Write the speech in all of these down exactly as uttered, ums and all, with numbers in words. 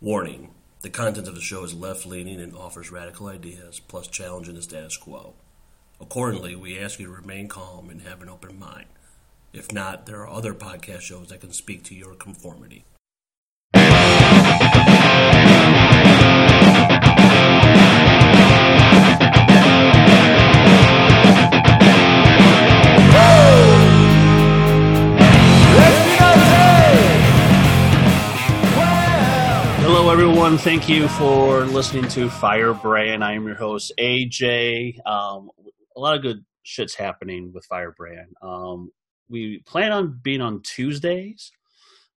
Warning, the content of the show is left-leaning and offers radical ideas, plus challenging the status quo. Accordingly, we ask you to remain calm and have an open mind. If not, there are other podcast shows that can speak to your conformity. Everyone, thank you for listening to Firebrand. I am your host, A J. Um, a lot of good shit's happening with Firebrand. Um, we plan on being on Tuesdays,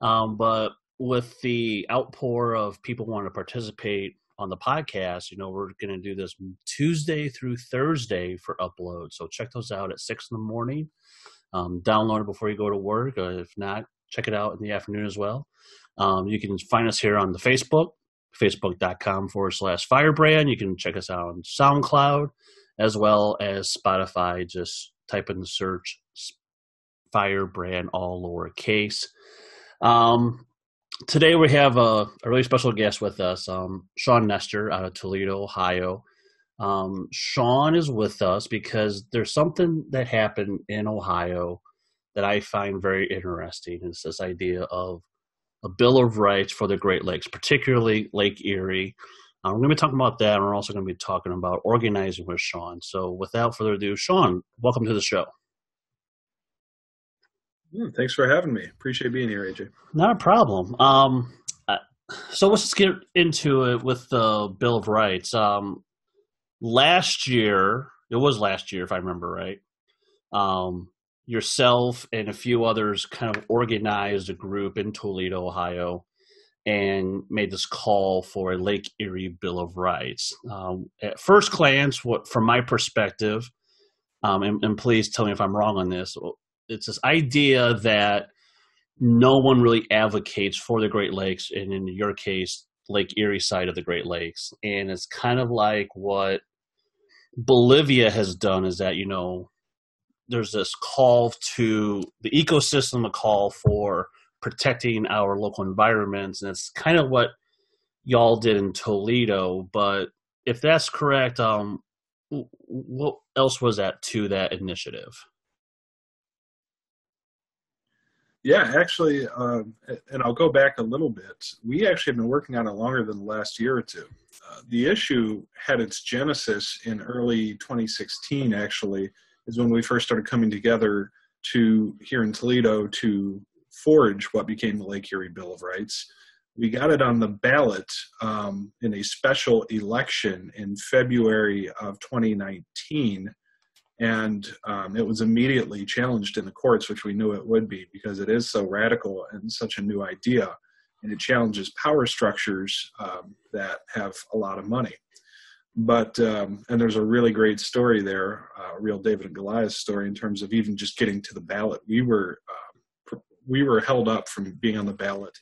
um, but with the outpour of people wanting to participate on the podcast, you know, we're going to do this Tuesday through Thursday for upload. So check those out at six in the morning. Um, download it before you go to work. Or if not, check it out in the afternoon as well. Um, you can find us here on the Facebook, facebook.com forward slash Firebrand. You can check us out on SoundCloud as well as Spotify. Just type in the search Firebrand, all lowercase. Um, today we have a, a really special guest with us, um, Sean Nestor out of Toledo, Ohio. Um, Sean is with us because there's something that happened in Ohio that I find very interesting. It's this idea of a Bill of Rights for the Great Lakes, particularly Lake Erie. Um, we're going to be talking about that, and we're also going to be talking about organizing with Sean. So without further ado, Sean, welcome to the show. Mm, thanks for having me. Appreciate being here, A J. Not a problem. Um, so let's just get into it with the Bill of Rights. Um, last year, it was last year if I remember right, um, yourself and a few others kind of organized a group in Toledo, Ohio, and made this call for a Lake Erie Bill of Rights. Um, at first glance, what from my perspective, um, and, and please tell me if I'm wrong on this, it's this idea that no one really advocates for the Great Lakes, and in your case, Lake Erie side of the Great Lakes. And it's kind of like what Bolivia has done is that, you know, there's this call to the ecosystem, a call for protecting our local environments. And it's kind of what y'all did in Toledo. But if that's correct, um, what else was that to that initiative? Yeah, actually, um, and I'll go back a little bit. We actually have been working on it longer than the last year or two. Uh, the issue had its genesis in early twenty sixteen, actually, is when we first started coming together to here in Toledo to forge what became the Lake Erie Bill of Rights. We got it on the ballot um, in a special election in February of twenty nineteen, and um, it was immediately challenged in the courts, which we knew it would be because it is so radical and such a new idea, and it challenges power structures um, that have a lot of money. But, um, and there's a really great story there, a uh, real David and Goliath story in terms of even just getting to the ballot. We were, um, pr- we were held up from being on the ballot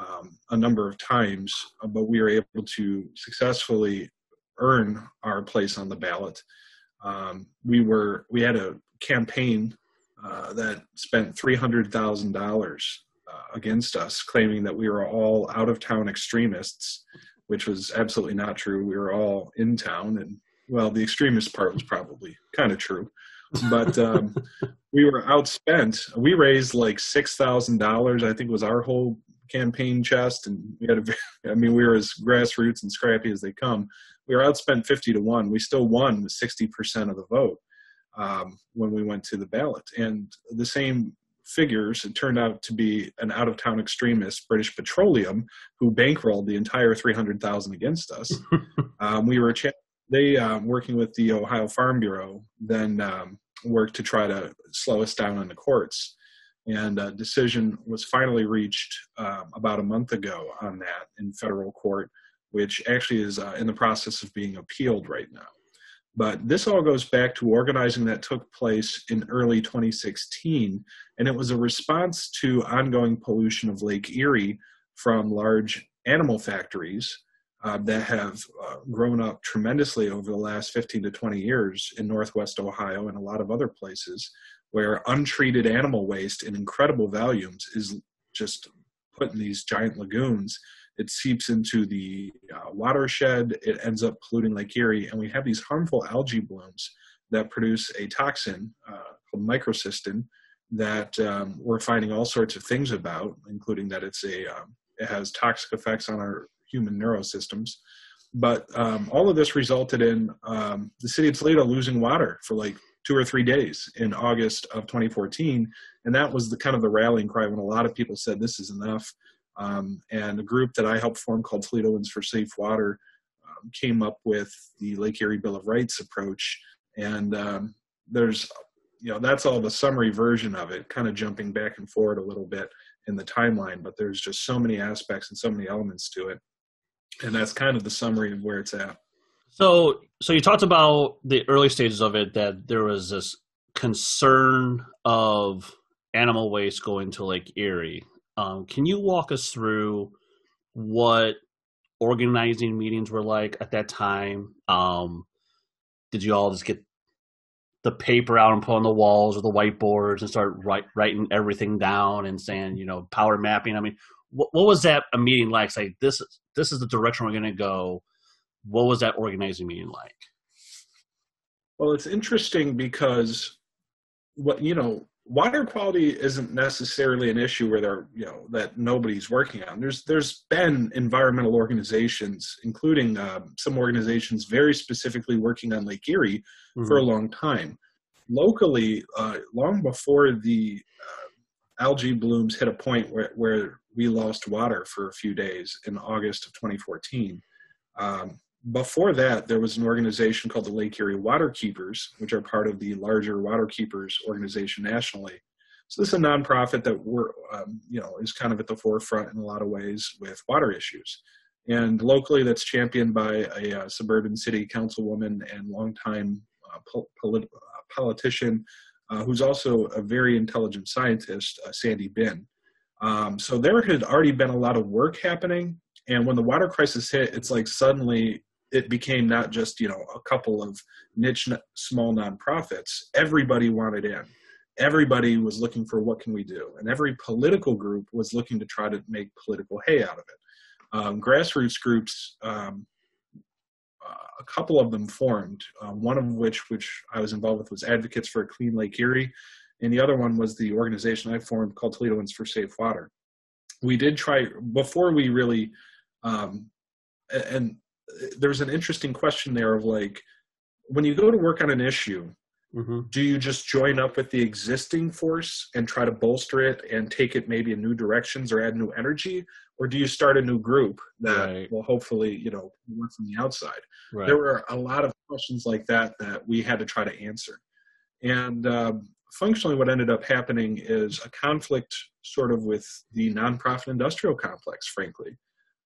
um, a number of times, but we were able to successfully earn our place on the ballot. Um, we were, we had a campaign uh, that spent three hundred thousand dollars uh, against us, claiming that we were all out-of-town extremists, which was absolutely not true. We were all in town, and well, the extremist part was probably kind of true, but um, we were outspent. We raised like six thousand dollars, I think was our whole campaign chest. And we had a, I mean, we were as grassroots and scrappy as they come. We were outspent fifty to one. We still won with sixty percent of the vote um, when we went to the ballot. And the same figures, it turned out to be an out-of-town extremist, British Petroleum, who bankrolled the entire three hundred thousand dollars against us. um, we were ch- they um, working with the Ohio Farm Bureau, then um, worked to try to slow us down in the courts, and a decision was finally reached um, about a month ago on that in federal court, which actually is uh, in the process of being appealed right now. But this all goes back to organizing that took place in early twenty sixteen, and it was a response to ongoing pollution of Lake Erie from large animal factories uh, that have uh, grown up tremendously over the last fifteen to twenty years in Northwest Ohio and a lot of other places where untreated animal waste in incredible volumes is just put in these giant lagoons it seeps into the uh, watershed, it ends up polluting Lake Erie, and we have these harmful algae blooms that produce a toxin uh, called microcystin that um, we're finding all sorts of things about, including that it's a, um, it has toxic effects on our human neurosystems. But um, all of this resulted in um, the city of Toledo losing water for like two or three days in August of twenty fourteen. And that was the kind of the rallying cry when a lot of people said, this is enough. Um, and a group that I helped form called Toledoans for Safe Water um, came up with the Lake Erie Bill of Rights approach. And um, there's, you know, that's all the summary version of it, kind of jumping back and forward a little bit in the timeline, but there's just so many aspects and so many elements to it. And that's kind of the summary of where it's at. So, so you talked about the early stages of it, that there was this concern of animal waste going to Lake Erie. Um, can you walk us through what organizing meetings were like at that time? Um, did you all just get the paper out and put on the walls or the whiteboards and start write, writing everything down and saying, you know, power mapping? I mean, what, what was that a meeting like? It's like, this, this is the direction we're going to go. What was that organizing meeting like? Well, it's interesting because, what you know, water quality isn't necessarily an issue where there, you know, that nobody's working on. There's there's been environmental organizations, including uh, some organizations very specifically working on Lake Erie mm-hmm. for a long time. Locally, uh, long before the uh, algae blooms hit a point where, where we lost water for a few days in August of twenty fourteen. Um, Before that, there was an organization called the Lake Erie Water Keepers, which are part of the larger Water Keepers organization nationally. So this is a nonprofit that we're, um, you know, is kind of at the forefront in a lot of ways with water issues. And locally, that's championed by a uh, suburban city councilwoman and longtime uh, pol- polit- uh, politician, uh, who's also a very intelligent scientist, uh, Sandy Binn. Um, so there had already been a lot of work happening. And when the water crisis hit, it's like suddenly it became not just, you know, a couple of niche small nonprofits. Everybody wanted in. Everybody was looking for what can we do. And every political group was looking to try to make political hay out of it. Um, grassroots groups, um, uh, a couple of them formed, uh, one of which, which I was involved with, was Advocates for a Clean Lake Erie. And the other one was the organization I formed called Toledoans for Safe Water. We did try, before we really, um, and there's an interesting question there of like, when you go to work on an issue, mm-hmm. do you just join up with the existing force and try to bolster it and take it maybe in new directions or add new energy? Or do you start a new group that right. will hopefully, you know, work from the outside? Right. There were a lot of questions like that that we had to try to answer. And um, functionally what ended up happening is a conflict sort of with the nonprofit industrial complex, frankly.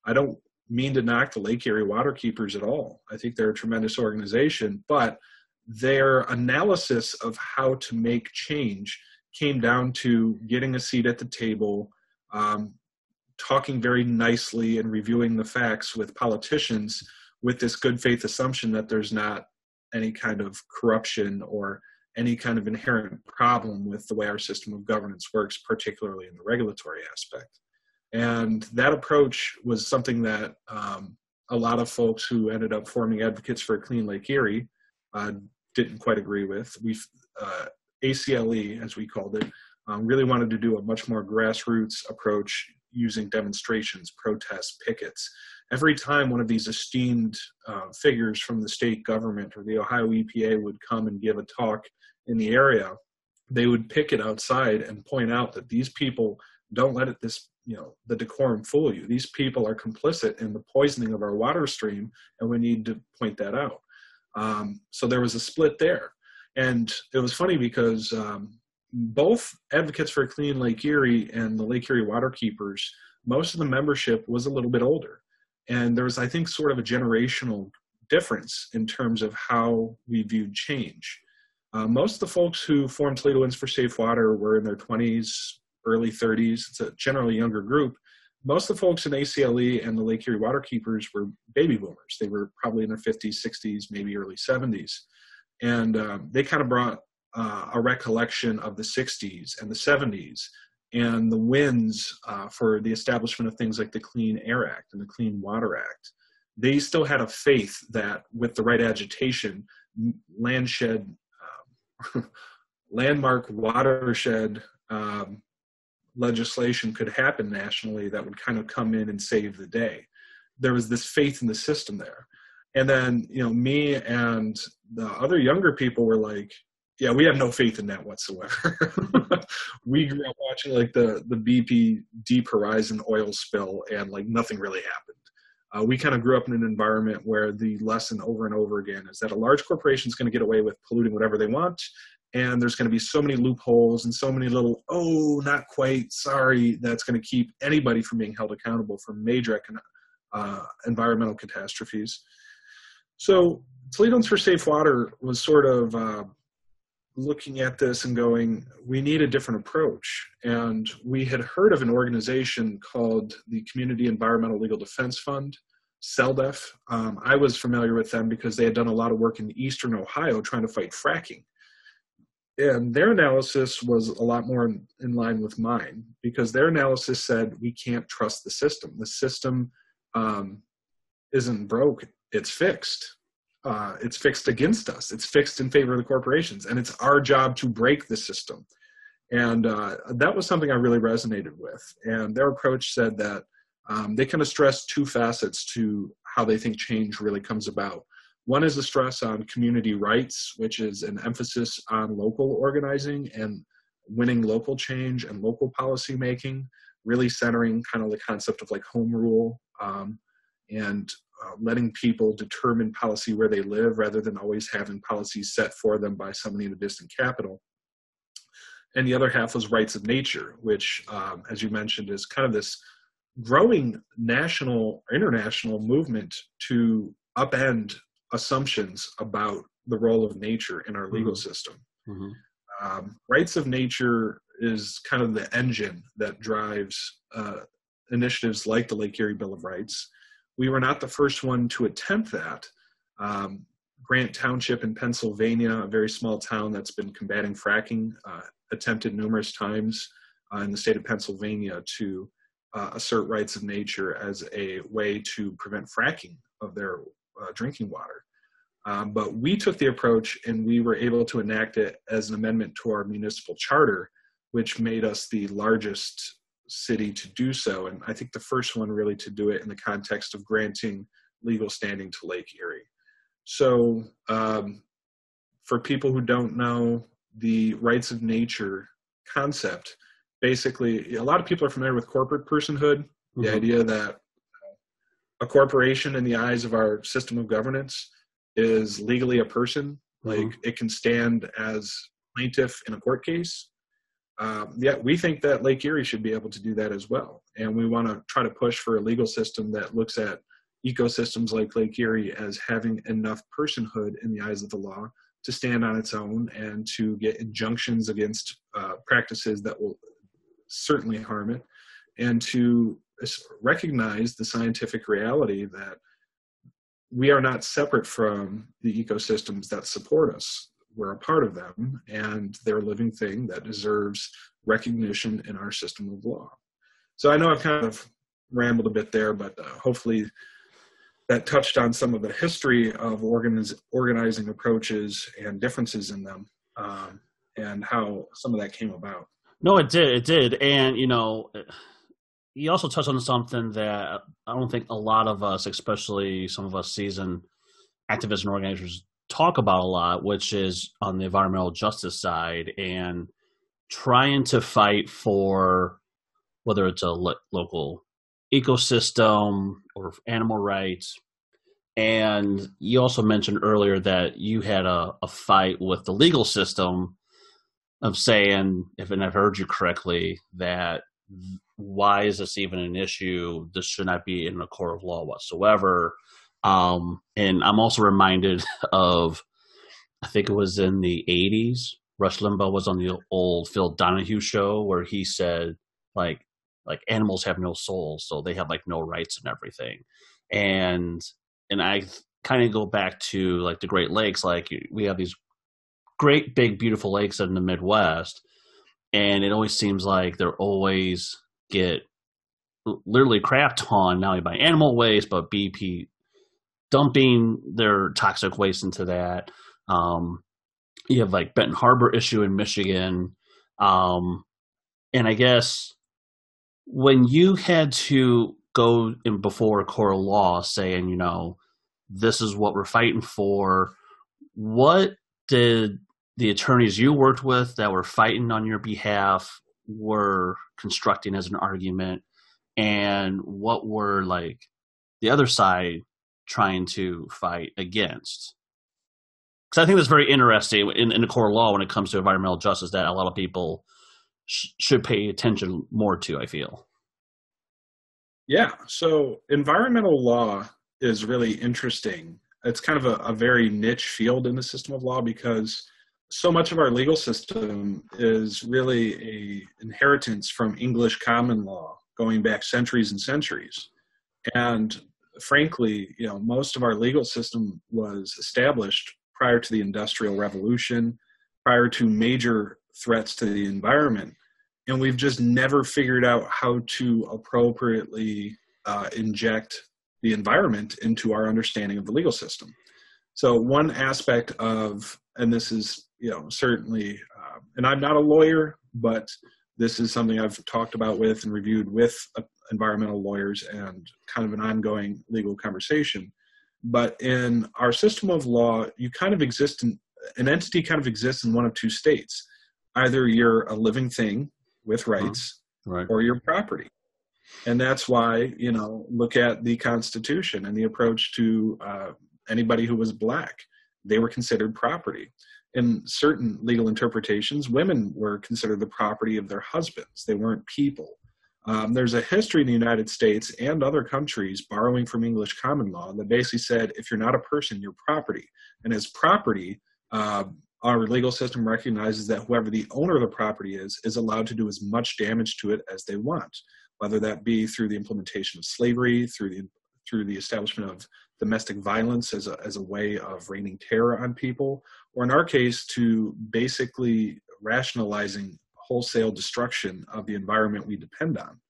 I don't mean to knock the Lake Erie Water Keepers at all. I think they're a tremendous organization, but their analysis of how to make change came down to getting a seat at the table, um, talking very nicely and reviewing the facts with politicians with this good faith assumption that there's not any kind of corruption or any kind of inherent problem with the way our system of governance works, particularly in the regulatory aspect. And that approach was something that um, a lot of folks who ended up forming Advocates for a Clean Lake Erie uh, didn't quite agree with. We, uh, A C L E, as we called it, um, really wanted to do a much more grassroots approach using demonstrations, protests, pickets. Every time one of these esteemed uh, figures from the state government or the Ohio E P A would come and give a talk in the area, they would picket outside and point out that these people don't let it this, you know, the decorum fool you. These people are complicit in the poisoning of our water stream, and we need to point that out. Um, so there was a split there. And it was funny because um, both Advocates for a Clean Lake Erie and the Lake Erie Water Keepers, most of the membership was a little bit older. And there was, I think, sort of a generational difference in terms of how we viewed change. Uh, most of the folks who formed Toledoans for Safe Water were in their twenties, early thirties. It's a generally younger group. Most of the folks in A C L E and the Lake Erie Water Keepers were baby boomers. They were probably in their fifties, sixties, maybe early seventies. And um, they kind of brought uh, a recollection of the sixties and the seventies and the wins uh, for the establishment of things like the Clean Air Act and the Clean Water Act, they still had a faith that with the right agitation, landshed, um, landmark watershed um, legislation could happen nationally that would kind of come in and save the day. There was this faith in the system there. And then, you know, me and the other younger people were like, yeah, we have no faith in that whatsoever. We grew up watching like the, the B P Deep Horizon oil spill, and like nothing really happened. Uh, we kind of grew up in an environment where the lesson over and over again is that a large corporation is going to get away with polluting whatever they want. And there's going to be so many loopholes and so many little, oh, not quite, sorry, that's going to keep anybody from being held accountable for major economic, uh, environmental catastrophes. So Toledoans for Safe Water was sort of uh, looking at this and going, we need a different approach. And we had heard of an organization called the Community Environmental Legal Defense Fund, C E L D E F. Um, I was familiar with them because they had done a lot of work in eastern Ohio trying to fight fracking. And their analysis was a lot more in, in line with mine, because their analysis said, we can't trust the system. The system um, isn't broke, it's fixed. Uh, it's fixed against us. It's fixed in favor of the corporations. And it's our job to break the system. And uh, that was something I really resonated with. And their approach said that um, they kind of stressed two facets to how they think change really comes about. One is the stress on community rights, which is an emphasis on local organizing and winning local change and local policy making, really centering kind of the concept of like home rule um, and uh, letting people determine policy where they live rather than always having policies set for them by somebody in a distant capital. And the other half was rights of nature, which, um, as you mentioned, is kind of this growing national or international movement to upend assumptions about the role of nature in our legal mm-hmm. system. Mm-hmm. Um, rights of nature is kind of the engine that drives uh, initiatives like the Lake Erie Bill of Rights. We were not the first one to attempt that. Um, Grant Township in Pennsylvania, a very small town that's been combating fracking, uh, attempted numerous times uh, in the state of Pennsylvania to uh, assert rights of nature as a way to prevent fracking of their Uh, drinking water. Um, but we took the approach and we were able to enact it as an amendment to our municipal charter, which made us the largest city to do so. And I think the first one really to do it in the context of granting legal standing to Lake Erie. So um, for people who don't know, the rights of nature concept, basically, a lot of people are familiar with corporate personhood, mm-hmm. the idea that a corporation in the eyes of our system of governance is legally a person. Mm-hmm. Like it can stand as plaintiff in a court case. Um, yeah, we think that Lake Erie should be able to do that as well. And we want to try to push for a legal system that looks at ecosystems like Lake Erie as having enough personhood in the eyes of the law to stand on its own and to get injunctions against uh, practices that will certainly harm it, and to recognize the scientific reality that we are not separate from the ecosystems that support us. We're a part of them, and they're a living thing that deserves recognition in our system of law. So I know I've kind of rambled a bit there, but uh, hopefully that touched on some of the history of organiz organizing approaches and differences in them um, and how some of that came about. No, it did. It did. And, you know, it... You also touched on something that I don't think a lot of us, especially some of us seasoned activists and organizers, talk about a lot, which is on the environmental justice side and trying to fight for whether it's a lo- local ecosystem or animal rights. And you also mentioned earlier that you had a, a fight with the legal system of saying, if and I've heard you correctly, that why is this even an issue? This should not be in the court of law whatsoever. Um, and I'm also reminded of, I think it was in the eighties, Rush Limbaugh was on the old Phil Donahue show where he said, like, like animals have no soul, so they have like no rights and everything. And, and I kind of go back to like the Great Lakes. Like we have these great, big, beautiful lakes in the Midwest, And it always seems like they're always get literally crapped on, not only by animal waste, but B P dumping their toxic waste into that. Um, you have like Benton Harbor issue in Michigan. Um, and I guess when you had to go in before a court of law saying, you know, this is what we're fighting for, what did the attorneys you worked with that were fighting on your behalf were constructing as an argument, and what were like the other side trying to fight against? Because I think that's very interesting in, in the core law when it comes to environmental justice that a lot of people sh- should pay attention more to, I feel. Yeah, so environmental law is really interesting. It's kind of a, a very niche field in the system of law, because so much of our legal system is really a inheritance from English common law going back centuries and centuries. And frankly, you know, most of our legal system was established prior to the Industrial Revolution, prior to major threats to the environment. And we've just never figured out how to appropriately uh, inject the environment into our understanding of the legal system. So one aspect of, and this is, you know, certainly, uh, and I'm not a lawyer, but this is something I've talked about with and reviewed with uh, environmental lawyers, and kind of an ongoing legal conversation. But in our system of law, you kind of exist in, an entity kind of exists in one of two states. Either you're a living thing with rights, uh-huh. Right. Or you're property. And that's why, you know, look at the Constitution and the approach to uh, anybody who was black. They were considered property. In certain legal interpretations, women were considered the property of their husbands. They weren't people. Um, there's a history in the United States and other countries borrowing from English common law that basically said, if you're not a person, you're property. And as property, uh, our legal system recognizes that whoever the owner of the property is, is allowed to do as much damage to it as they want, whether that be through the implementation of slavery, through the through the establishment of domestic violence as a, as a way of reigning terror on people, or in our case, to basically rationalizing wholesale destruction of the environment we depend on.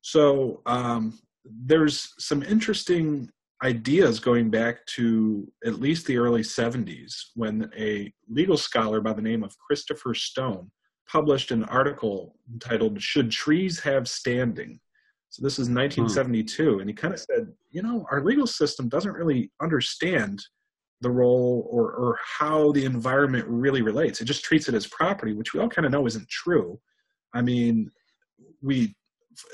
So um, there's some interesting ideas going back to at least the early seventies, when a legal scholar by the name of Christopher Stone published an article entitled, "Should Trees Have Standing?" So this is nineteen seventy-two, hmm. and he kind of said, you know, our legal system doesn't really understand the role or, or how the environment really relates. It just treats it as property, which we all kind of know isn't true. I mean, we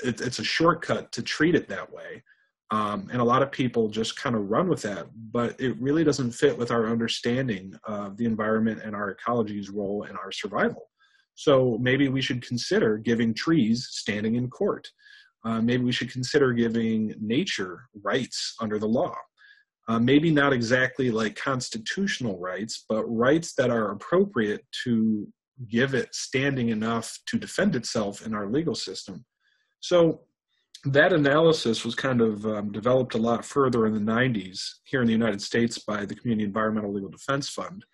it, it's a shortcut to treat it that way. Um, and a lot of people just kind of run with that, but it really doesn't fit with our understanding of the environment and our ecology's role in our survival. So maybe we should consider giving trees standing in court. Uh, maybe we should consider giving nature rights under the law. Uh, maybe not exactly like constitutional rights, but rights that are appropriate to give it standing enough to defend itself in our legal system. So that analysis was kind of um, developed a lot further in the nineties here in the United States by the Community Environmental Legal Defense Fund.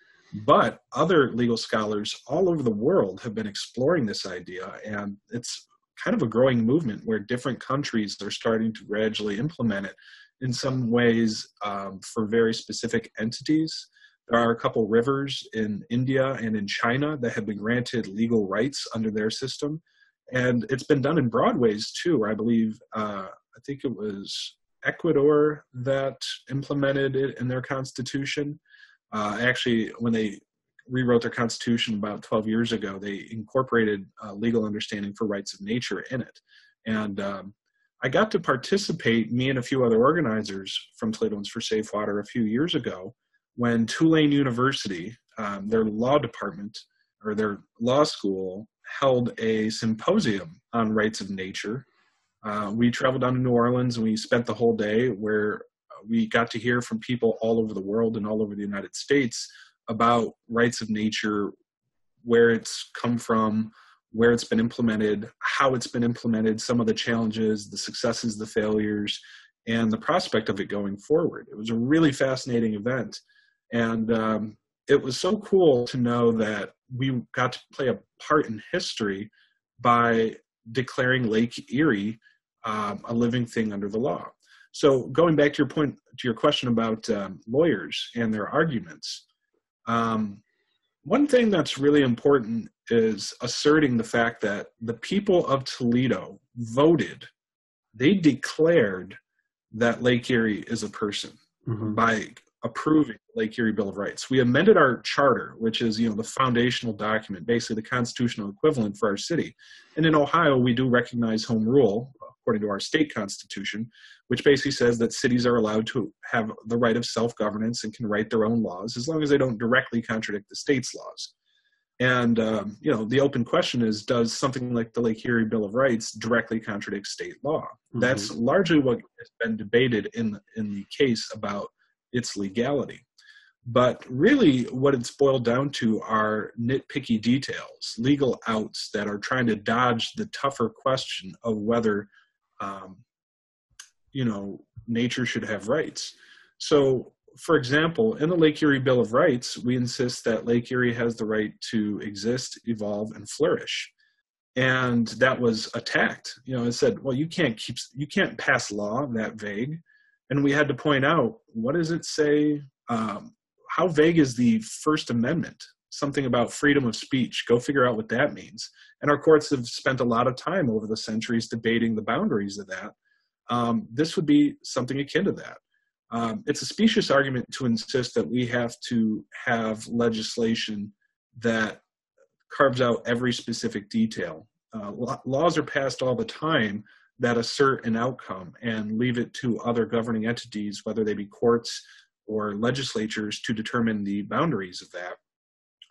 But other legal scholars all over the world have been exploring this idea, and it's kind of a growing movement where different countries are starting to gradually implement it in some ways um, for very specific entities. There are a couple rivers in India and in China that have been granted legal rights under their system. And it's been done in broad ways too, where I believe, uh, I think it was Ecuador that implemented it in their constitution. Uh, actually, when they rewrote their constitution about twelve years ago, they incorporated a legal understanding for rights of nature in it. And um, I got to participate, me and a few other organizers from Toledoans for Safe Water a few years ago, when Tulane University, um, their law department or their law school, held a symposium on rights of nature. Uh, we traveled down to New Orleans and we spent the whole day where we got to hear from people all over the world and all over the United States about rights of nature, where it's come from, where it's been implemented, how it's been implemented, some of the challenges, the successes, the failures, and the prospect of it going forward. It was a really fascinating event. And um, it was so cool to know that we got to play a part in history by declaring Lake Erie um, a living thing under the law. So going back to your point, to your question about um, lawyers and their arguments, um, one thing that's really important is asserting the fact that the people of Toledo voted, they declared that Lake Erie is a person mm-hmm. by approving the Lake Erie Bill of Rights. We amended our charter, which is, you know, the foundational document, basically the constitutional equivalent for our city. And in Ohio, we do recognize home rule, according to our state constitution, which basically says that cities are allowed to have the right of self-governance and can write their own laws, as long as they don't directly contradict the state's laws. And, um, you know, the open question is, does something like the Lake Erie Bill of Rights directly contradict state law? Mm-hmm. That's largely what has been debated in the, in the case about its legality. But really what it's boiled down to are nitpicky details, legal outs that are trying to dodge the tougher question of whether, um, you know, nature should have rights. So, for example, in the Lake Erie Bill of Rights, we insist that Lake Erie has the right to exist, evolve, and flourish. And that was attacked. You know, it said, well, you can't keep, you can't pass law that vague. And we had to point out, what does it say? Um, how vague is the First Amendment? Something about freedom of speech. Go figure out what that means. And our courts have spent a lot of time over the centuries debating the boundaries of that. Um, this would be something akin to that. Um, it's a specious argument to insist that we have to have legislation that carves out every specific detail. Uh, lo- laws are passed all the time that assert an outcome and leave it to other governing entities, whether they be courts or legislatures, to determine the boundaries of that.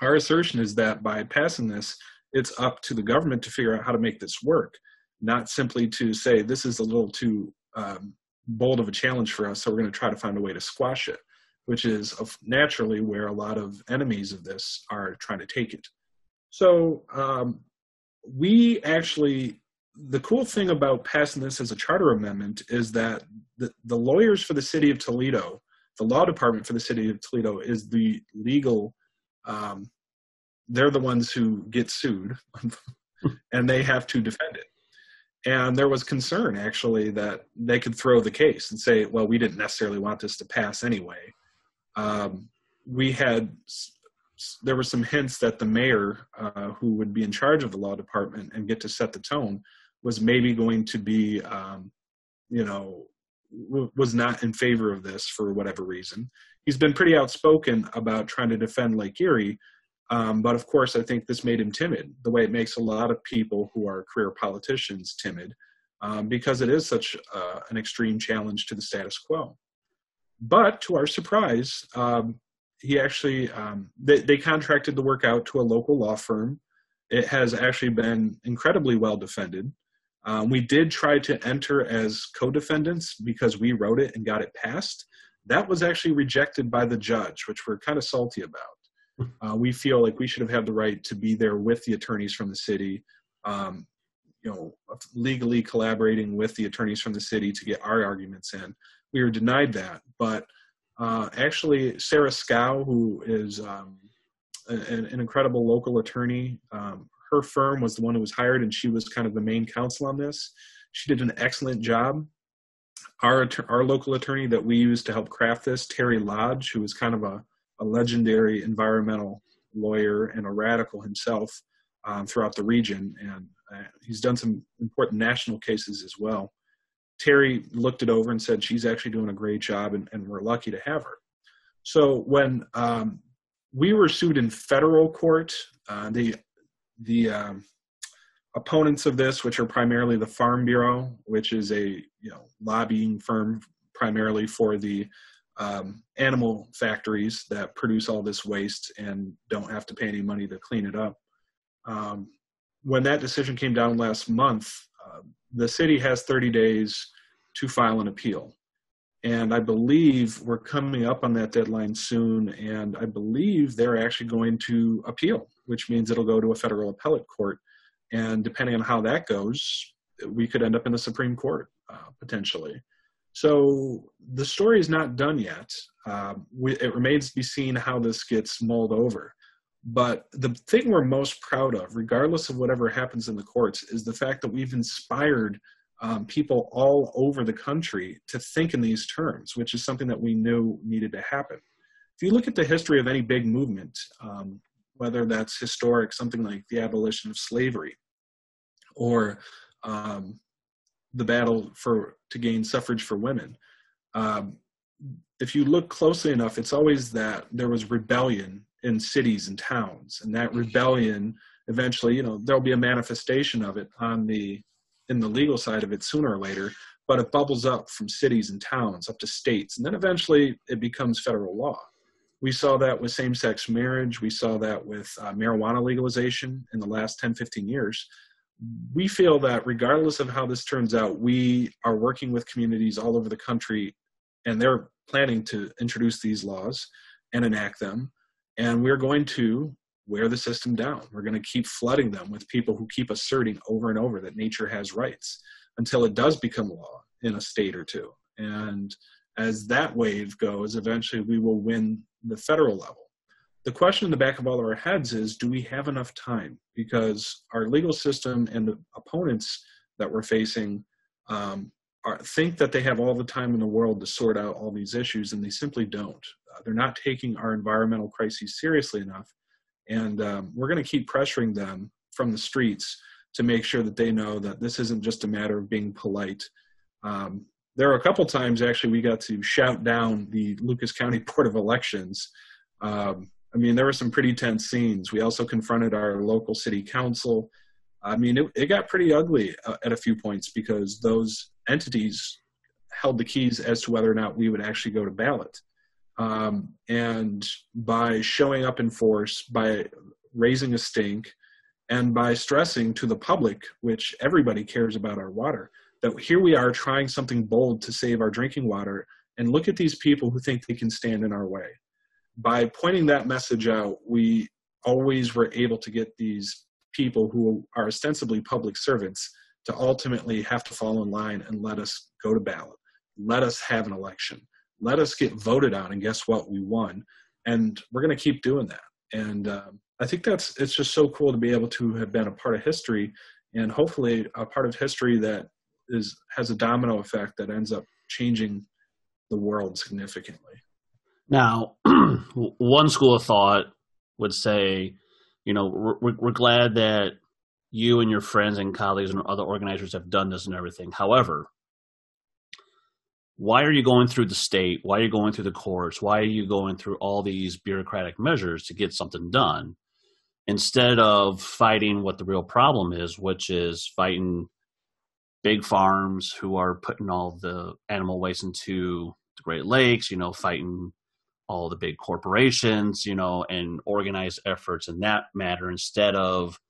Our assertion is that by passing this, it's up to the government to figure out how to make this work, not simply to say this is a little too um, bold of a challenge for us, so we're going to try to find a way to squash it, which is naturally where a lot of enemies of this are trying to take it. So um, we actually, the cool thing about passing this as a charter amendment is that the, the lawyers for the city of Toledo, the law department for the city of Toledo is the legal, um, they're the ones who get sued and they have to defend it. And there was concern, actually, that they could throw the case and say, well, we didn't necessarily want this to pass anyway. Um, we had, there were some hints that the mayor, uh, who would be in charge of the law department and get to set the tone, was maybe going to be, um, you know, w- was not in favor of this for whatever reason. He's been pretty outspoken about trying to defend Lake Erie, Um, but of course, I think this made him timid, the way it makes a lot of people who are career politicians timid, um, because it is such uh, an extreme challenge to the status quo. But to our surprise, um, he actually, um, they, they contracted the work out to a local law firm. It has actually been incredibly well defended. Um, we did try to enter as co-defendants because we wrote it and got it passed. That was actually rejected by the judge, which we're kind of salty about. Uh, we feel like we should have had the right to be there with the attorneys from the city, um, you know, legally collaborating with the attorneys from the city to get our arguments in. We were denied that, but uh, actually Sarah Scow, who is um, an, an incredible local attorney, um, her firm was the one who was hired, and she was kind of the main counsel on this. She did an excellent job. Our, our local attorney that we used to help craft this, Terry Lodge, who was kind of a a legendary environmental lawyer and a radical himself um, throughout the region. And uh, he's done some important national cases as well. Terry looked it over and said, she's actually doing a great job and, and we're lucky to have her. So when um, we were sued in federal court, uh, the, the um, opponents of this, which are primarily the Farm Bureau, which is a you know lobbying firm primarily for the Um, animal factories that produce all this waste and don't have to pay any money to clean it up. Um, when that decision came down last month, uh, the city has thirty days to file an appeal. And I believe we're coming up on that deadline soon. And I believe they're actually going to appeal, which means it'll go to a federal appellate court. And depending on how that goes, we could end up in the Supreme Court uh, potentially. So the story is not done yet. Uh, we, it remains to be seen how this gets mulled over. But the thing we're most proud of, regardless of whatever happens in the courts, is the fact that we've inspired um, people all over the country to think in these terms, which is something that we knew needed to happen. If you look at the history of any big movement, um, whether that's historic, something like the abolition of slavery, or um, the battle for to gain suffrage for women, um, if you look closely enough, it's always that there was rebellion in cities and towns, and that rebellion eventually, you know, there'll be a manifestation of it on the in the legal side of it sooner or later, but it bubbles up from cities and towns up to states, and then eventually it becomes federal law. We saw that with same-sex marriage. We saw that with uh, marijuana legalization in the last ten, fifteen years. We feel that regardless of how this turns out, we are working with communities all over the country, and they're planning to introduce these laws and enact them. And we're going to wear the system down. We're going to keep flooding them with people who keep asserting over and over that nature has rights until it does become law in a state or two. And as that wave goes, eventually we will win the federal level. The question in the back of all of our heads is, do we have enough time? Because our legal system and the opponents that we're facing um, are, think that they have all the time in the world to sort out all these issues, and they simply don't. Uh, they're not taking our environmental crises seriously enough, and um, we're going to keep pressuring them from the streets to make sure that they know that this isn't just a matter of being polite. Um, there are a couple times, actually, we got to shout down the Lucas County Board of Elections. Um, I mean, there were some pretty tense scenes. We also confronted our local city council. I mean, it, it got pretty ugly uh, at a few points, because those entities held the keys as to whether or not we would actually go to ballot. Um, and by showing up in force, by raising a stink, and by stressing to the public, which everybody cares about our water, that here we are trying something bold to save our drinking water, and look at these people who think they can stand in our way. By pointing that message out, we always were able to get these people who are ostensibly public servants to ultimately have to fall in line and let us go to ballot. Let us have an election. Let us get voted on, and guess what? We won. And we're going to keep doing that. And um, I think that's, it's just so cool to be able to have been a part of history, and hopefully a part of history that is, has a domino effect that ends up changing the world significantly. Now, one school of thought would say, you know, we're, we're glad that you and your friends and colleagues and other organizers have done this and everything. However, why are you going through the state? Why are you going through the courts? Why are you going through all these bureaucratic measures to get something done, instead of fighting what the real problem is, which is fighting big farms who are putting all the animal waste into the Great Lakes, you know, fighting all the big corporations, you know, and organized efforts in that matter, instead of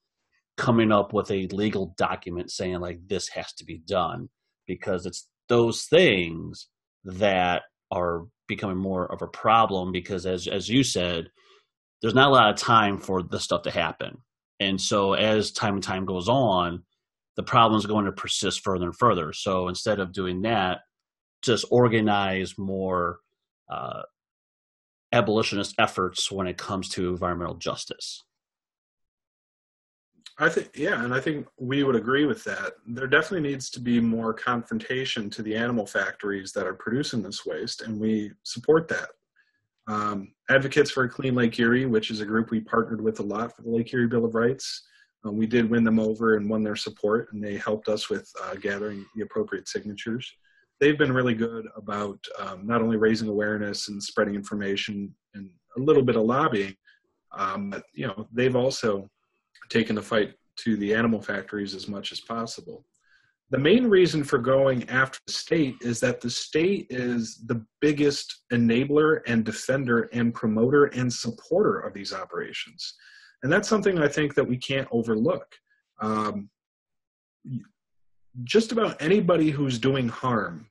coming up with a legal document saying, like, this has to be done, because it's those things that are becoming more of a problem, because as, as you said, there's not a lot of time for this stuff to happen. And so as time and time goes on, the problem is going to persist further and further. So instead of doing that, just organize more uh, abolitionist efforts when it comes to environmental justice. I think, yeah, and I think we would agree with that. There definitely needs to be more confrontation to the animal factories that are producing this waste, and we support that. Um, Advocates for a Clean Lake Erie, which is a group we partnered with a lot for the Lake Erie Bill of Rights, uh, we did win them over and won their support, and they helped us with uh, gathering the appropriate signatures. They've been really good about um, not only raising awareness and spreading information and a little bit of lobbying, um, but, you know, they've also taking the fight to the animal factories as much as possible. The main reason for going after the state is that the state is the biggest enabler and defender and promoter and supporter of these operations. And that's something I think that we can't overlook. Um, just about anybody who's doing harm,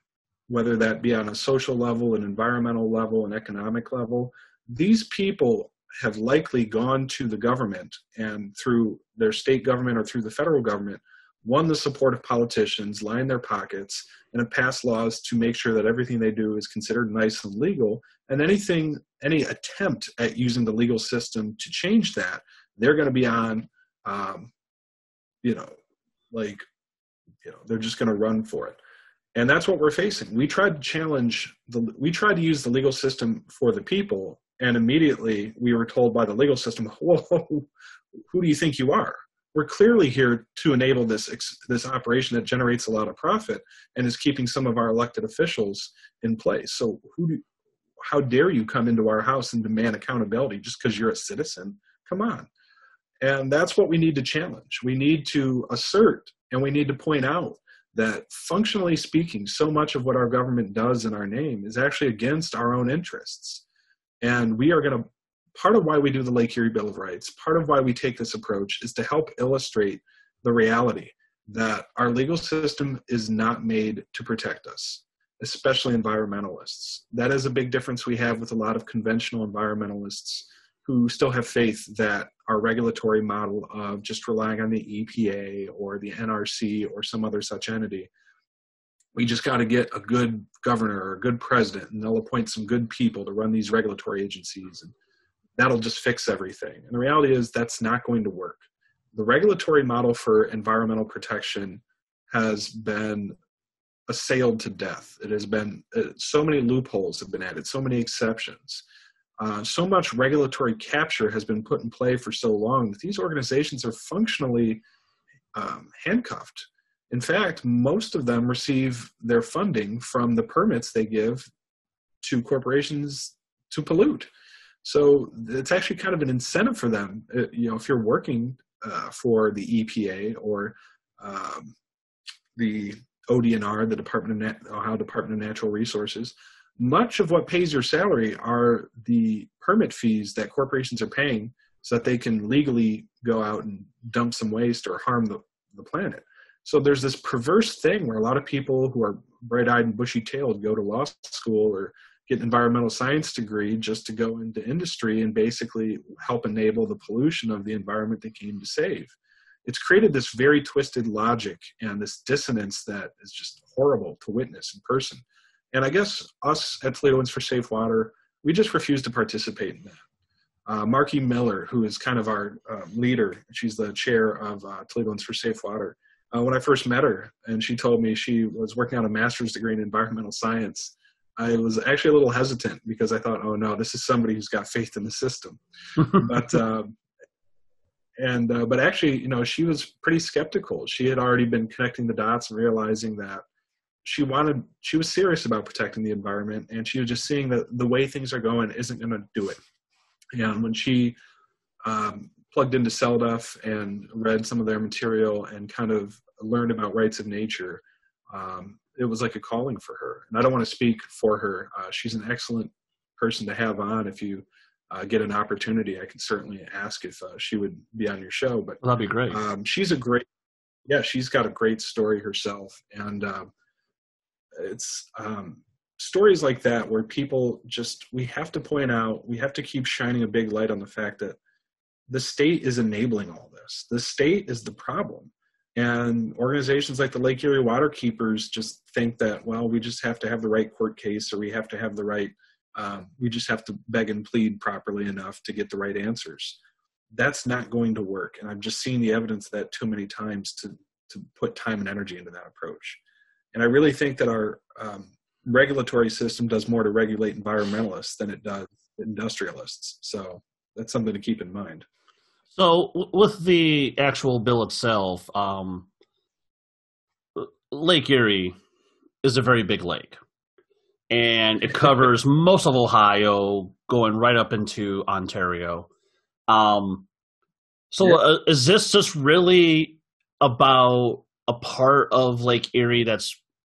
whether that be on a social level, an environmental level, an economic level, these people have likely gone to the government and through their state government or through the federal government won the support of politicians, line their pockets, and have passed laws to make sure that everything they do is considered nice and legal. And anything, any attempt at using the legal system to change that, they're going to be on, um, you know, like, you know, they're just going to run for it. And that's what we're facing. We tried to challenge the, we tried to use the legal system for the people, and immediately we were told by the legal system, whoa, who do you think you are? We're clearly here to enable this, this operation that generates a lot of profit and is keeping some of our elected officials in place. So who do, how dare you come into our house and demand accountability just because you're a citizen? Come on. And that's what we need to challenge. We need to assert, and we need to point out that functionally speaking, so much of what our government does in our name is actually against our own interests. And we are going to, part of why we do the Lake Erie Bill of Rights, part of why we take this approach, is to help illustrate the reality that our legal system is not made to protect us, especially environmentalists. That is a big difference we have with a lot of conventional environmentalists who still have faith that our regulatory model of just relying on the E P A or the N R C or some other such entity. We just got to get a good governor or a good president, and they'll appoint some good people to run these regulatory agencies, and that'll just fix everything. And the reality is that's not going to work. The regulatory model for environmental protection has been assailed to death. It has been, uh, so many loopholes have been added, so many exceptions. Uh, so much regulatory capture has been put in play for so long that these organizations are functionally um, handcuffed. In fact, most of them receive their funding from the permits they give to corporations to pollute. So it's actually kind of an incentive for them. It, you know, if you're working uh, for the E P A or um, the O D N R, the Department of Nat- Ohio Department of Natural Resources, much of what pays your salary are the permit fees that corporations are paying so that they can legally go out and dump some waste or harm the, the planet. So there's this perverse thing where a lot of people who are bright-eyed and bushy-tailed go to law school or get an environmental science degree just to go into industry and basically help enable the pollution of the environment they came to save. It's created this very twisted logic and this dissonance that is just horrible to witness in person. And I guess us at Toledoans for Safe Water, we just refuse to participate in that. Uh, Markey Miller, who is kind of our uh, leader, she's the chair of uh, Toledoans for Safe Water. Uh, when I first met her and she told me she was working on a master's degree in environmental science, I was actually a little hesitant because I thought, oh no, this is somebody who's got faith in the system. but uh, and uh, but actually, you know, she was pretty skeptical. She had already been connecting the dots and realizing that she wanted, she was serious about protecting the environment, and she was just seeing that the way things are going isn't going to do it. And when she um, plugged into C E L D F and read some of their material and kind of learned about rights of nature, um, it was like a calling for her. And I don't want to speak for her. Uh, she's an excellent person to have on. If you uh, get an opportunity, I could certainly ask if uh, she would be on your show. But well, that'd be great. Um, she's a great, yeah, she's got a great story herself. And, um, It's um, stories like that where people just, we have to point out, we have to keep shining a big light on the fact that the state is enabling all this. The state is the problem. And organizations like the Lake Erie Water Keepers just think that, well, we just have to have the right court case, or we have to have the right, um, we just have to beg and plead properly enough to get the right answers. That's not going to work. And I've just seen the evidence of that too many times to, to put time and energy into that approach. And I really think that our um, regulatory system does more to regulate environmentalists than it does industrialists. So that's something to keep in mind. So w- with the actual bill itself, um, Lake Erie is a very big lake. And it covers most of Ohio, going right up into Ontario. Um, so yeah. uh, is this just really about a part of Lake Erie that's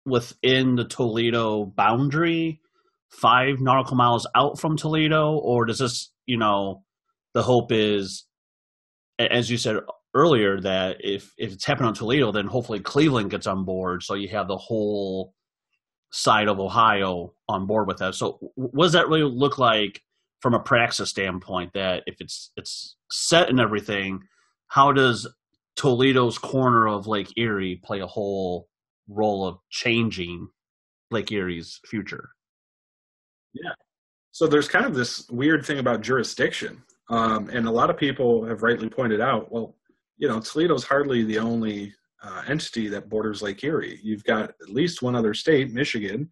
within the Toledo boundary, five nautical miles out from Toledo? Or does this, you know, the hope is, as you said earlier, that if, if it's happening on Toledo, then hopefully Cleveland gets on board. So you have the whole side of Ohio on board with that. So what does that really look like from a praxis standpoint, that if it's, it's set and everything, how does Toledo's corner of Lake Erie play a whole role of changing Lake Erie's future. Yeah. So there's kind of this weird thing about jurisdiction. Um, and a lot of people have rightly pointed out, well, you know, Toledo's hardly the only uh, entity that borders Lake Erie. You've got at least one other state, Michigan,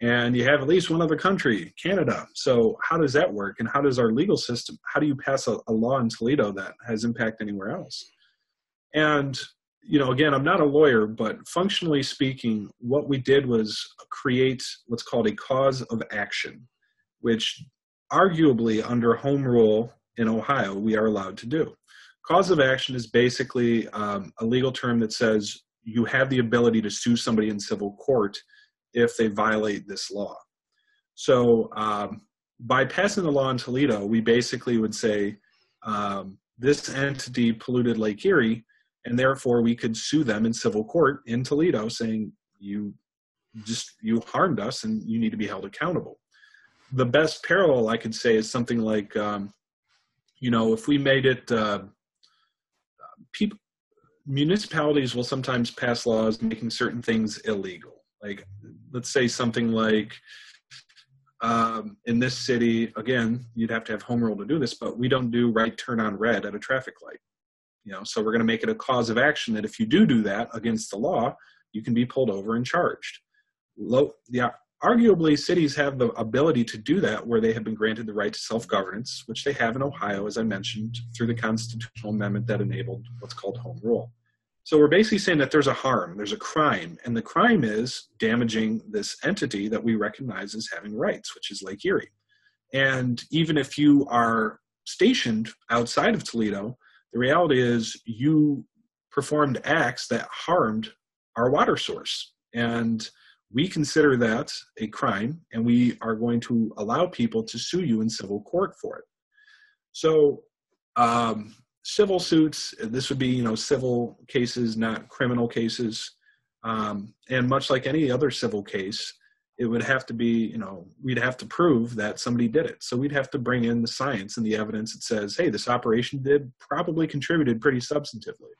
and you have at least one other country, Canada. So how does that work? And how does our legal system, how do you pass a, a law in Toledo that has impact anywhere else? And, you know, again, I'm not a lawyer, but functionally speaking, what we did was create what's called a cause of action, which arguably under home rule in Ohio, we are allowed to do. Cause of action is basically um, a legal term that says you have the ability to sue somebody in civil court if they violate this law. So um, by passing the law in Toledo, we basically would say um, this entity polluted Lake Erie, and therefore we could sue them in civil court in Toledo saying you just, you harmed us and you need to be held accountable. The best parallel I could say is something like, um, you know, if we made it, uh, people, municipalities will sometimes pass laws making certain things illegal. Like, let's say something like, um, in this city, again, you'd have to have home rule to do this, but we don't do right turn on red at a traffic light. You know, so we're going to make it a cause of action that if you do do that against the law, you can be pulled over and charged. Low, yeah. Arguably, cities have the ability to do that where they have been granted the right to self-governance, which they have in Ohio, as I mentioned, through the constitutional amendment that enabled what's called home rule. So we're basically saying that there's a harm, there's a crime, and the crime is damaging this entity that we recognize as having rights, which is Lake Erie. And even if you are stationed outside of Toledo, the reality is you performed acts that harmed our water source. And we consider that a crime, and we are going to allow people to sue you in civil court for it. So um, civil suits, this would be, you know, civil cases, not criminal cases. Um, and much like any other civil case, it would have to be, you know, we'd have to prove that somebody did it. So we'd have to bring in the science and the evidence that says, hey, this operation did probably contributed pretty substantively.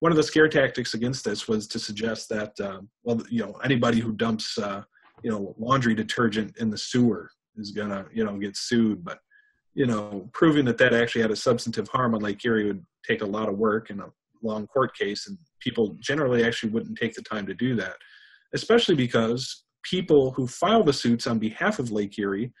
One of the scare tactics against this was to suggest that, um, well, you know, anybody who dumps, uh, you know, laundry detergent in the sewer is gonna, you know, get sued. But, you know, proving that that actually had a substantive harm on Lake Erie would take a lot of work and a long court case, and people generally actually wouldn't take the time to do that, especially because people who file the suits on behalf of Lake Erie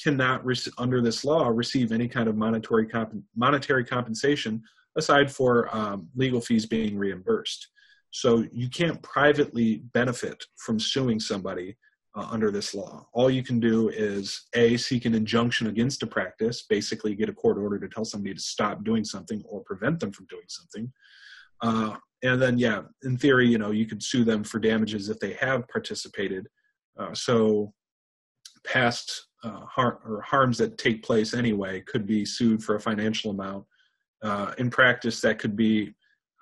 cannot, under this law, receive any kind of monetary comp- monetary compensation aside for um, legal fees being reimbursed. So you can't privately benefit from suing somebody uh, under this law. All you can do is, A, seek an injunction against a practice, basically get a court order to tell somebody to stop doing something or prevent them from doing something. Uh, and then, yeah, in theory, you know, you could sue them for damages if they have participated. Uh, so past uh, har- or harms that take place anyway could be sued for a financial amount. Uh, in practice, that could be,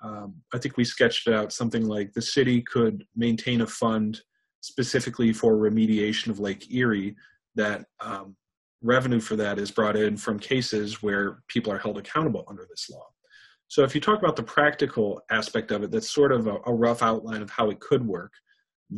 um, I think we sketched out something like the city could maintain a fund specifically for remediation of Lake Erie, that um, revenue for that is brought in from cases where people are held accountable under this law. So if you talk about the practical aspect of it, that's sort of a, a rough outline of how it could work.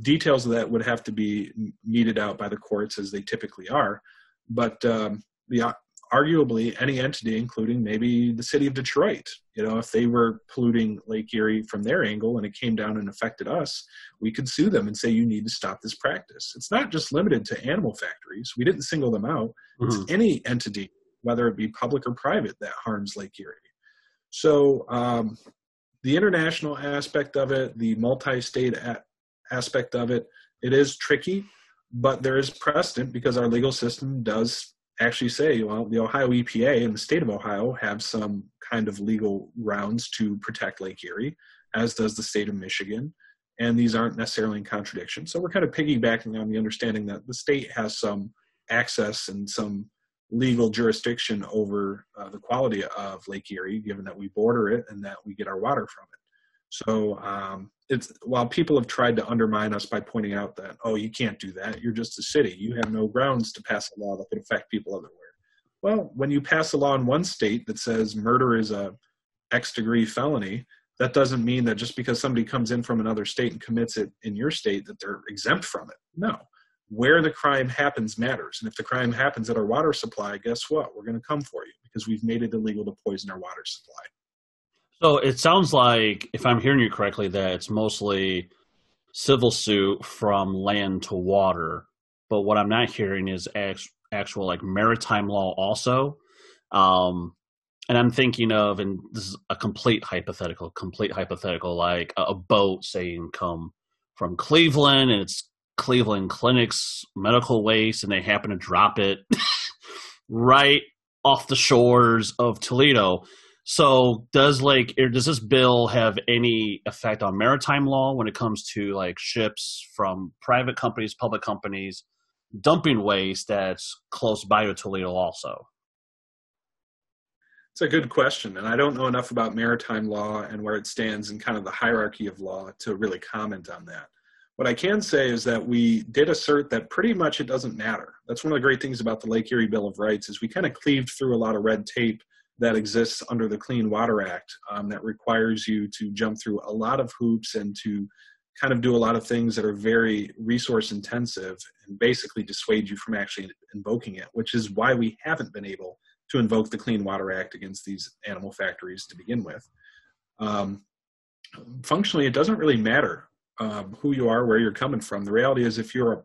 Details of that would have to be meted out by the courts, as they typically are. But um, the arguably any entity, including maybe the city of Detroit, you know, if they were polluting Lake Erie from their angle and it came down and affected us, we could sue them and say, you need to stop this practice. It's not just limited to animal factories. We didn't single them out. Mm-hmm. It's any entity, whether it be public or private, that harms Lake Erie. So um, the international aspect of it, the multi-state a- aspect of it, it is tricky, but there is precedent because our legal system does actually say, well, the Ohio E P A and the state of Ohio have some kind of legal grounds to protect Lake Erie, as does the state of Michigan. And these aren't necessarily in contradiction. So we're kind of piggybacking on the understanding that the state has some access and some legal jurisdiction over uh, the quality of Lake Erie, given that we border it and that we get our water from it. So um, it's, while people have tried to undermine us by pointing out that, oh, you can't do that, you're just a city, you have no grounds to pass a law that could affect people otherwhere. Well, when you pass a law in one state that says murder is a X degree felony, that doesn't mean that just because somebody comes in from another state and commits it in your state that they're exempt from it. No. Where the crime happens matters. And if the crime happens at our water supply, guess what? We're going to come for you because we've made it illegal to poison our water supply. So it sounds like, if I'm hearing you correctly, that it's mostly civil suit from land to water. But what I'm not hearing is act- actual like maritime law also. Um, and I'm thinking of, and this is a complete hypothetical, complete hypothetical, like a, a boat saying come from Cleveland and it's Cleveland Clinic's medical waste and they happen to drop it right off the shores of Toledo. So does like, or does this bill have any effect on maritime law when it comes to like ships from private companies, public companies, dumping waste that's close by to Toledo also? It's a good question. And I don't know enough about maritime law and where it stands in kind of the hierarchy of law to really comment on that. What I can say is that we did assert that pretty much it doesn't matter. That's one of the great things about the Lake Erie Bill of Rights is we kind of cleaved through a lot of red tape that exists under the Clean Water Act um, that requires you to jump through a lot of hoops and to kind of do a lot of things that are very resource intensive and basically dissuade you from actually invoking it, which is why we haven't been able to invoke the Clean Water Act against these animal factories to begin with. Um, functionally, it doesn't really matter Um, who you are, where you're coming from. The reality is if you're a,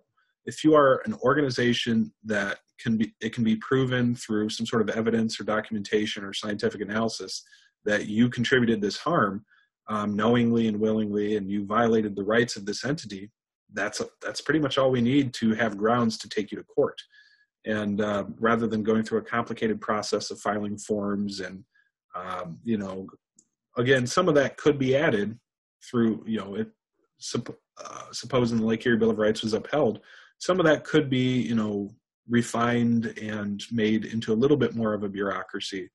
if you are an organization that can be, it can be proven through some sort of evidence or documentation or scientific analysis that you contributed this harm um, knowingly and willingly and you violated the rights of this entity, that's, a, that's pretty much all we need to have grounds to take you to court. And uh, rather than going through a complicated process of filing forms and, um, you know, again, some of that could be added through, you know, it, Uh, supposing the Lake Erie Bill of Rights was upheld, some of that could be, you know, refined and made into a little bit more of a bureaucracy.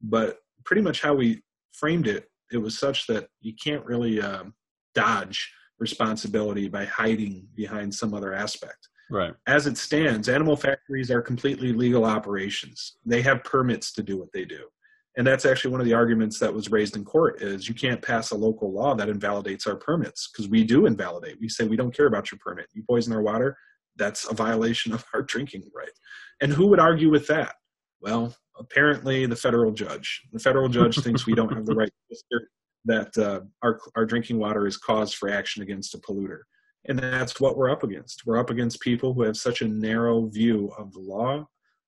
But pretty much how we framed it, it was such that you can't really um, dodge responsibility by hiding behind some other aspect. Right. As it stands, animal factories are completely legal operations. They have permits to do what they do. And that's actually one of the arguments that was raised in court is you can't pass a local law that invalidates our permits because we do invalidate. We say we don't care about your permit. You poison our water, that's a violation of our drinking right. And who would argue with that? Well, apparently the federal judge. The federal judge thinks we don't have the right to assert that uh, our, our drinking water is cause for action against a polluter. And that's what we're up against. We're up against people who have such a narrow view of the law,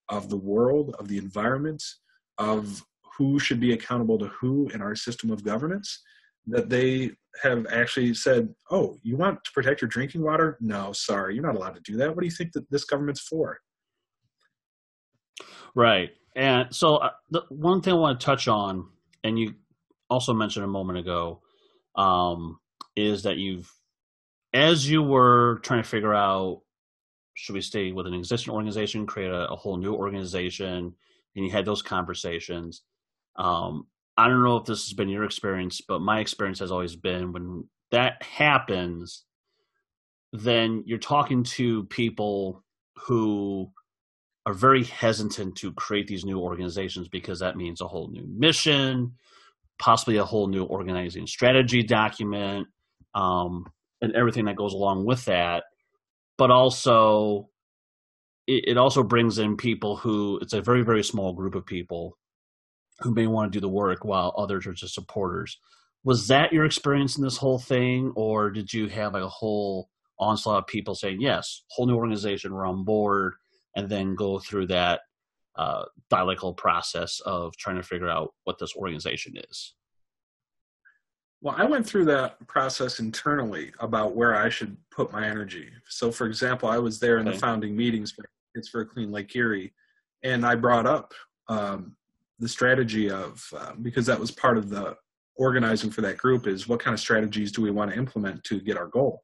of the world, of the environment, of who should be accountable to who in our system of governance, that they have actually said, oh, you want to protect your drinking water? No, sorry, you're not allowed to do that. What do you think that this government's for? Right. And so uh, the one thing I want to touch on, and you also mentioned a moment ago, um, is that you've, as you were trying to figure out, should we stay with an existing organization, create a, a whole new organization, and you had those conversations. Um, I don't know if this has been your experience, but my experience has always been when that happens, then you're talking to people who are very hesitant to create these new organizations because that means a whole new mission, possibly a whole new organizing strategy document, um, and everything that goes along with that. But also, it, it also brings in people who, it's a very, very small group of people who may want to do the work while others are just supporters. Was that your experience in this whole thing? Or did you have a whole onslaught of people saying, yes, whole new organization, we're on board, and then go through that uh, dialectical process of trying to figure out what this organization is? Well, I went through that process internally about where I should put my energy. So for example, I was there in okay. the founding meetings for Advocates for a Clean Lake Erie. And I brought up, um, the strategy of, uh, because that was part of the organizing for that group, is what kind of strategies do we want to implement to get our goal?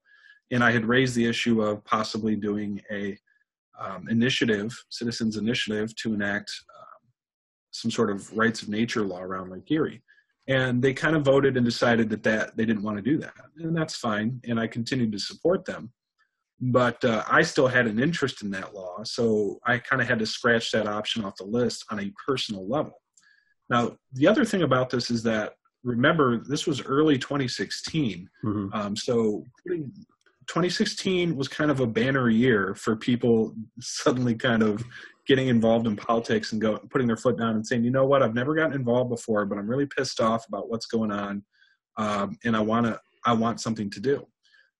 And I had raised the issue of possibly doing a um, initiative, citizens initiative, to enact um, some sort of rights of nature law around Lake Erie. And they kind of voted and decided that, that they didn't want to do that. And that's fine. And I continued to support them. But uh, I still had an interest in that law, so I kind of had to scratch that option off the list on a personal level. Now, the other thing about this is that remember, this was early twenty sixteen. Mm-hmm. um, so twenty sixteen was kind of a banner year for people suddenly kind of getting involved in politics and go, putting their foot down and saying, you know what, I've never gotten involved before, but I'm really pissed off about what's going on, um, and I want to, I want something to do.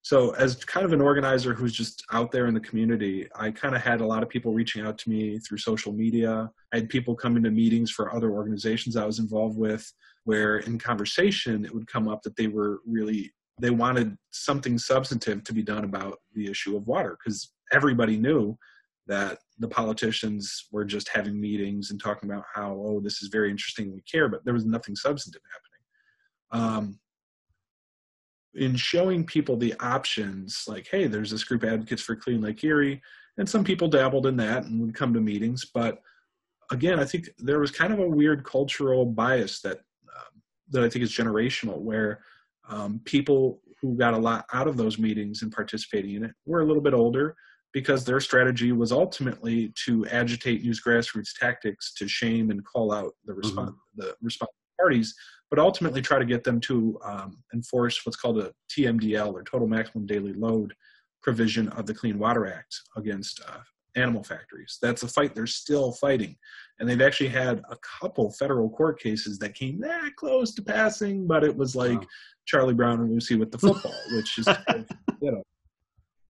So as kind of an organizer who's just out there in the community, I kind of had a lot of people reaching out to me through social media. I had people coming to meetings for other organizations I was involved with, where in conversation it would come up that they were really, they wanted something substantive to be done about the issue of water, because everybody knew that the politicians were just having meetings and talking about how, oh, this is very interesting, we care, but there was nothing substantive happening. Um, in showing people the options, like, hey, there's this group, Advocates for Clean Lake Erie, and some people dabbled in that and would come to meetings. But again, I think there was kind of a weird cultural bias that, um, that I think is generational, where um, people who got a lot out of those meetings and participating in it were a little bit older, because their strategy was ultimately to agitate, use grassroots tactics to shame and call out the respons- mm-hmm. the responsible parties, but ultimately try to get them to um, enforce what's called a T M D L, or Total Maximum Daily Load, provision of the Clean Water Act against uh, animal factories. That's a fight they're still fighting. And they've actually had a couple federal court cases that came that close to passing, but it was like wow. Charlie Brown and Lucy with the football, which is, you know,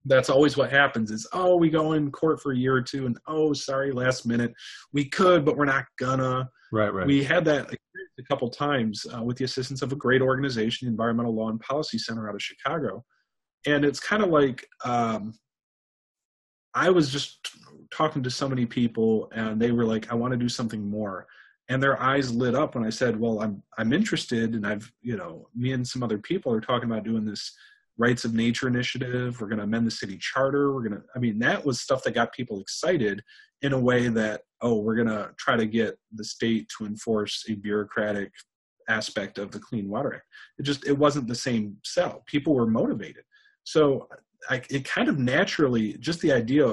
that's always what happens is, oh, we go in court for a year or two and, oh, sorry, last minute, we could, but we're not gonna. Right, right. We had that experience a couple times uh, with the assistance of a great organization, Environmental Law and Policy Center out of Chicago. And it's kind of like, um, I was just talking to so many people and they were like, I want to do something more. And their eyes lit up when I said, well, I'm, I'm interested. And I've, you know, me and some other people are talking about doing this Rights of Nature initiative. We're going to amend the city charter. We're going to, I mean, that was stuff that got people excited in a way that, oh, we're going to try to get the state to enforce a bureaucratic aspect of the Clean Water Act. It just, it wasn't the same sell. People were motivated. So I, it kind of naturally, just the idea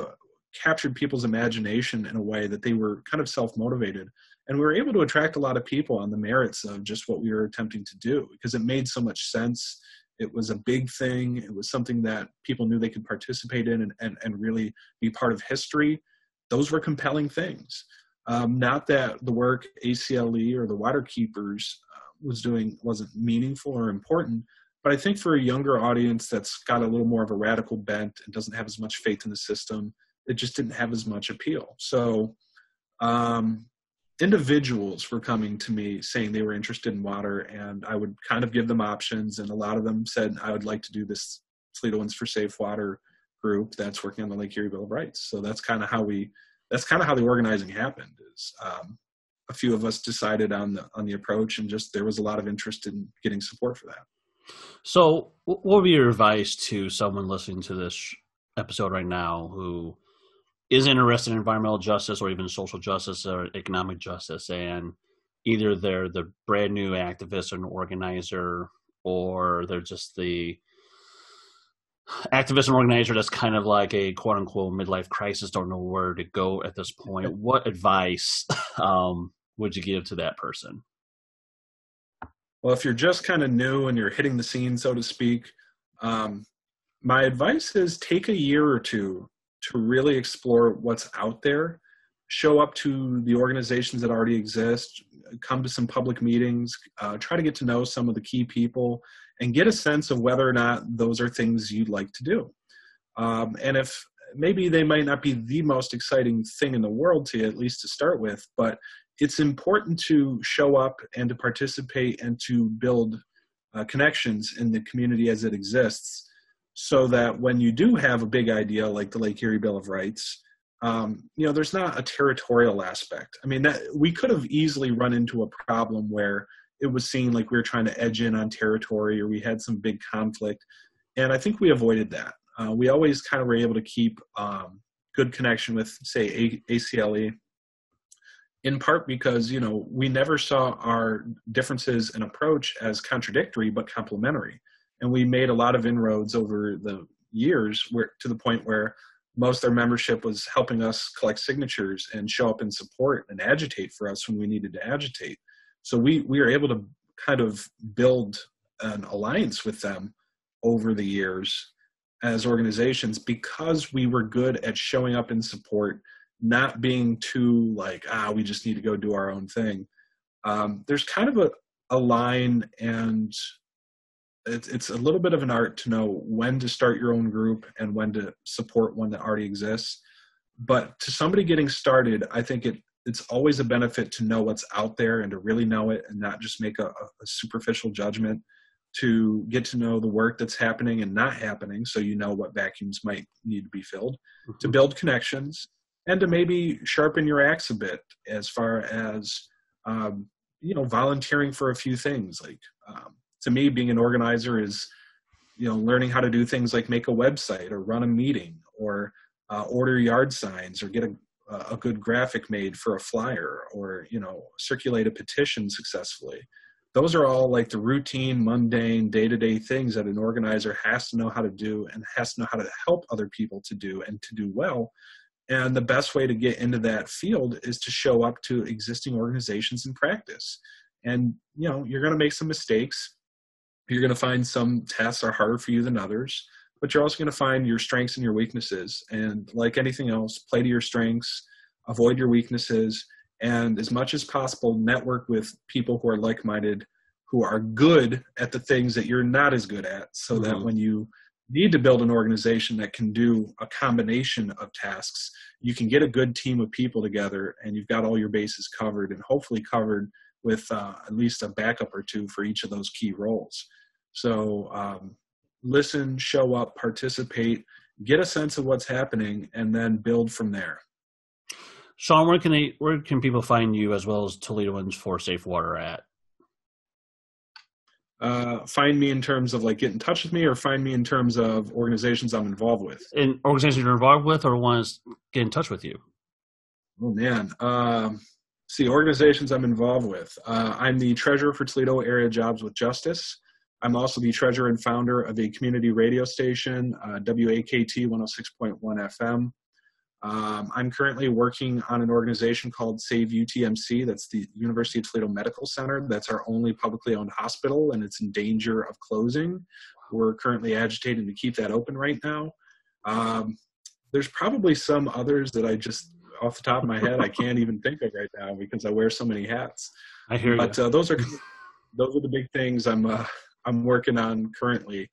captured people's imagination in a way that they were kind of self-motivated. And we were able to attract a lot of people on the merits of just what we were attempting to do, because it made so much sense. It was a big thing. It was something that people knew they could participate in and, and, and really be part of history. Those were compelling things. Um, not that the work A C L E or the Water Keepers uh, was doing wasn't meaningful or important, but I think for a younger audience that's got a little more of a radical bent and doesn't have as much faith in the system, it just didn't have as much appeal. So um, individuals were coming to me saying they were interested in water, and I would kind of give them options. And a lot of them said, I would like to do this Toledoans for Safe Water group that's working on the Lake Erie Bill of Rights. So that's kind of how we, that's kind of how the organizing happened is um, a few of us decided on the, on the approach, and just, there was a lot of interest in getting support for that. So what would be your advice to someone listening to this episode right now who is interested in environmental justice or even social justice or economic justice, and either they're the brand new activist or an organizer, or they're just the activist and organizer that's kind of like a quote unquote midlife crisis, don't know where to go at this point? What advice um, would you give to that person? Well, if you're just kind of new and you're hitting the scene, so to speak, um, my advice is take a year or two to really explore what's out there, show up to the organizations that already exist, come to some public meetings, uh, try to get to know some of the key people, and get a sense of whether or not those are things you'd like to do. Um, and if maybe they might not be the most exciting thing in the world to you, at least to start with, but it's important to show up and to participate and to build uh, connections in the community as it exists, so that when you do have a big idea like the Lake Erie Bill of Rights, um, you know, there's not a territorial aspect. I mean, that we could have easily run into a problem where it was seen like we were trying to edge in on territory, or we had some big conflict. And I think we avoided that. Uh, we always kind of were able to keep um, good connection with, say, A C L E, in part because, you know, we never saw our differences in approach as contradictory but complementary. And we made a lot of inroads over the years where, to the point where most of their membership was helping us collect signatures and show up in support and agitate for us when we needed to agitate. So we, we were able to kind of build an alliance with them over the years as organizations, because we were good at showing up in support, not being too like, ah, we just need to go do our own thing. Um, there's kind of a, a line, and it, it's a little bit of an art to know when to start your own group and when to support one that already exists. But to somebody getting started, I think it, it's always a benefit to know what's out there and to really know it and not just make a, a superficial judgment, to get to know the work that's happening and not happening, so you know what vacuums might need to be filled, mm-hmm. to build connections, and to maybe sharpen your axe a bit as far as, um, you know, volunteering for a few things. Like, um, to me, being an organizer is, you know, learning how to do things like make a website or run a meeting or uh, order yard signs or get a, a good graphic made for a flyer, or, you know, circulate a petition successfully. Those are all like the routine, mundane, day-to-day things that an organizer has to know how to do and has to know how to help other people to do and to do well. And the best way to get into that field is to show up to existing organizations and practice. And, you know, you're going to make some mistakes. You're going to find some tasks are harder for you than others, but you're also going to find your strengths and your weaknesses. And like anything else, play to your strengths, avoid your weaknesses, and as much as possible, network with people who are like-minded, who are good at the things that you're not as good at, so mm-hmm. that when you need to build an organization that can do a combination of tasks, you can get a good team of people together, and you've got all your bases covered, and hopefully covered with uh, at least a backup or two for each of those key roles. So um, listen, show up, participate, get a sense of what's happening, and then build from there. Sean, where can they, where can people find you, as well as Toledoans for Safe Water at? Uh, find me in terms of like get in touch with me, or find me in terms of organizations I'm involved with? In organizations you're involved with, or want to get in touch with you? Oh man, um, see, organizations I'm involved with. Uh, I'm the treasurer for Toledo Area Jobs with Justice. I'm also the treasurer and founder of a community radio station, uh, W A K T one oh six point one F M. Um, I'm currently working on an organization called Save U T M C. That's the University of Toledo Medical Center. That's our only publicly owned hospital, and it's in danger of closing. We're currently agitating to keep that open right now. Um, there's probably some others that I just, off the top of my head, I can't even think of right now because I wear so many hats. I hear but, you. But uh, those are those are the big things I'm uh, I'm working on currently.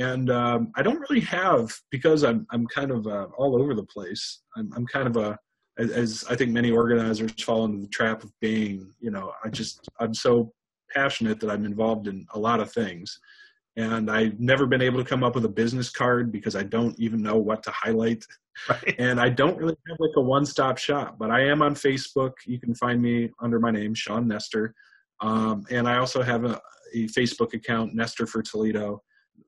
And um, I don't really have, because I'm I'm kind of uh, all over the place. I'm I'm kind of a, as, as I think many organizers fall into the trap of being, you know, I just, I'm so passionate that I'm involved in a lot of things. And I've never been able to come up with a business card because I don't even know what to highlight. Right. And I don't really have like a one-stop shop, but I am on Facebook. You can find me under my name, Sean Nestor. Um, and I also have a, a Facebook account, Nestor for Toledo,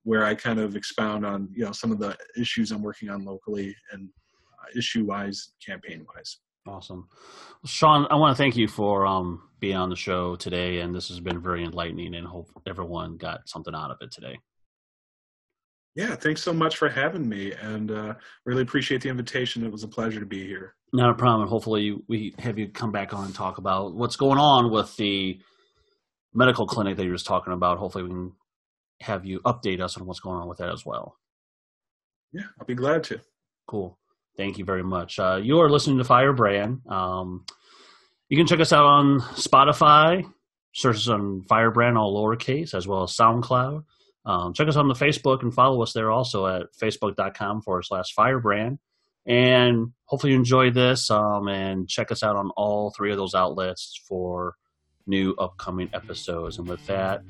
where I kind of expound on, you know, some of the issues I'm working on locally and uh, issue-wise, campaign-wise. Awesome. Well, Sean, I want to thank you for um, being on the show today, and this has been very enlightening, and hope everyone got something out of it today. Yeah, thanks so much for having me, and uh, really appreciate the invitation. It was a pleasure to be here. Not a problem. Hopefully we have you come back on and talk about what's going on with the medical clinic that you were just talking about. Hopefully we can have you update us on what's going on with that as well. Yeah, I'll be glad to. Cool. Thank you very much. Uh, you are listening to Firebrand. Um, you can check us out on Spotify, search us on Firebrand, all lowercase, as well as SoundCloud. Um, check us on the Facebook and follow us there also at facebook.com forward slash Firebrand. And hopefully you enjoy this, um, and check us out on all three of those outlets for new upcoming episodes. And with that,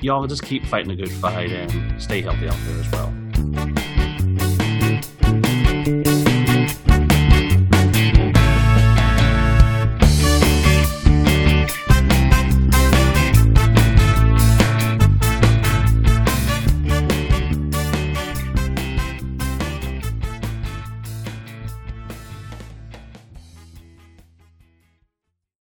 y'all just keep fighting a good fight and stay healthy out there as well.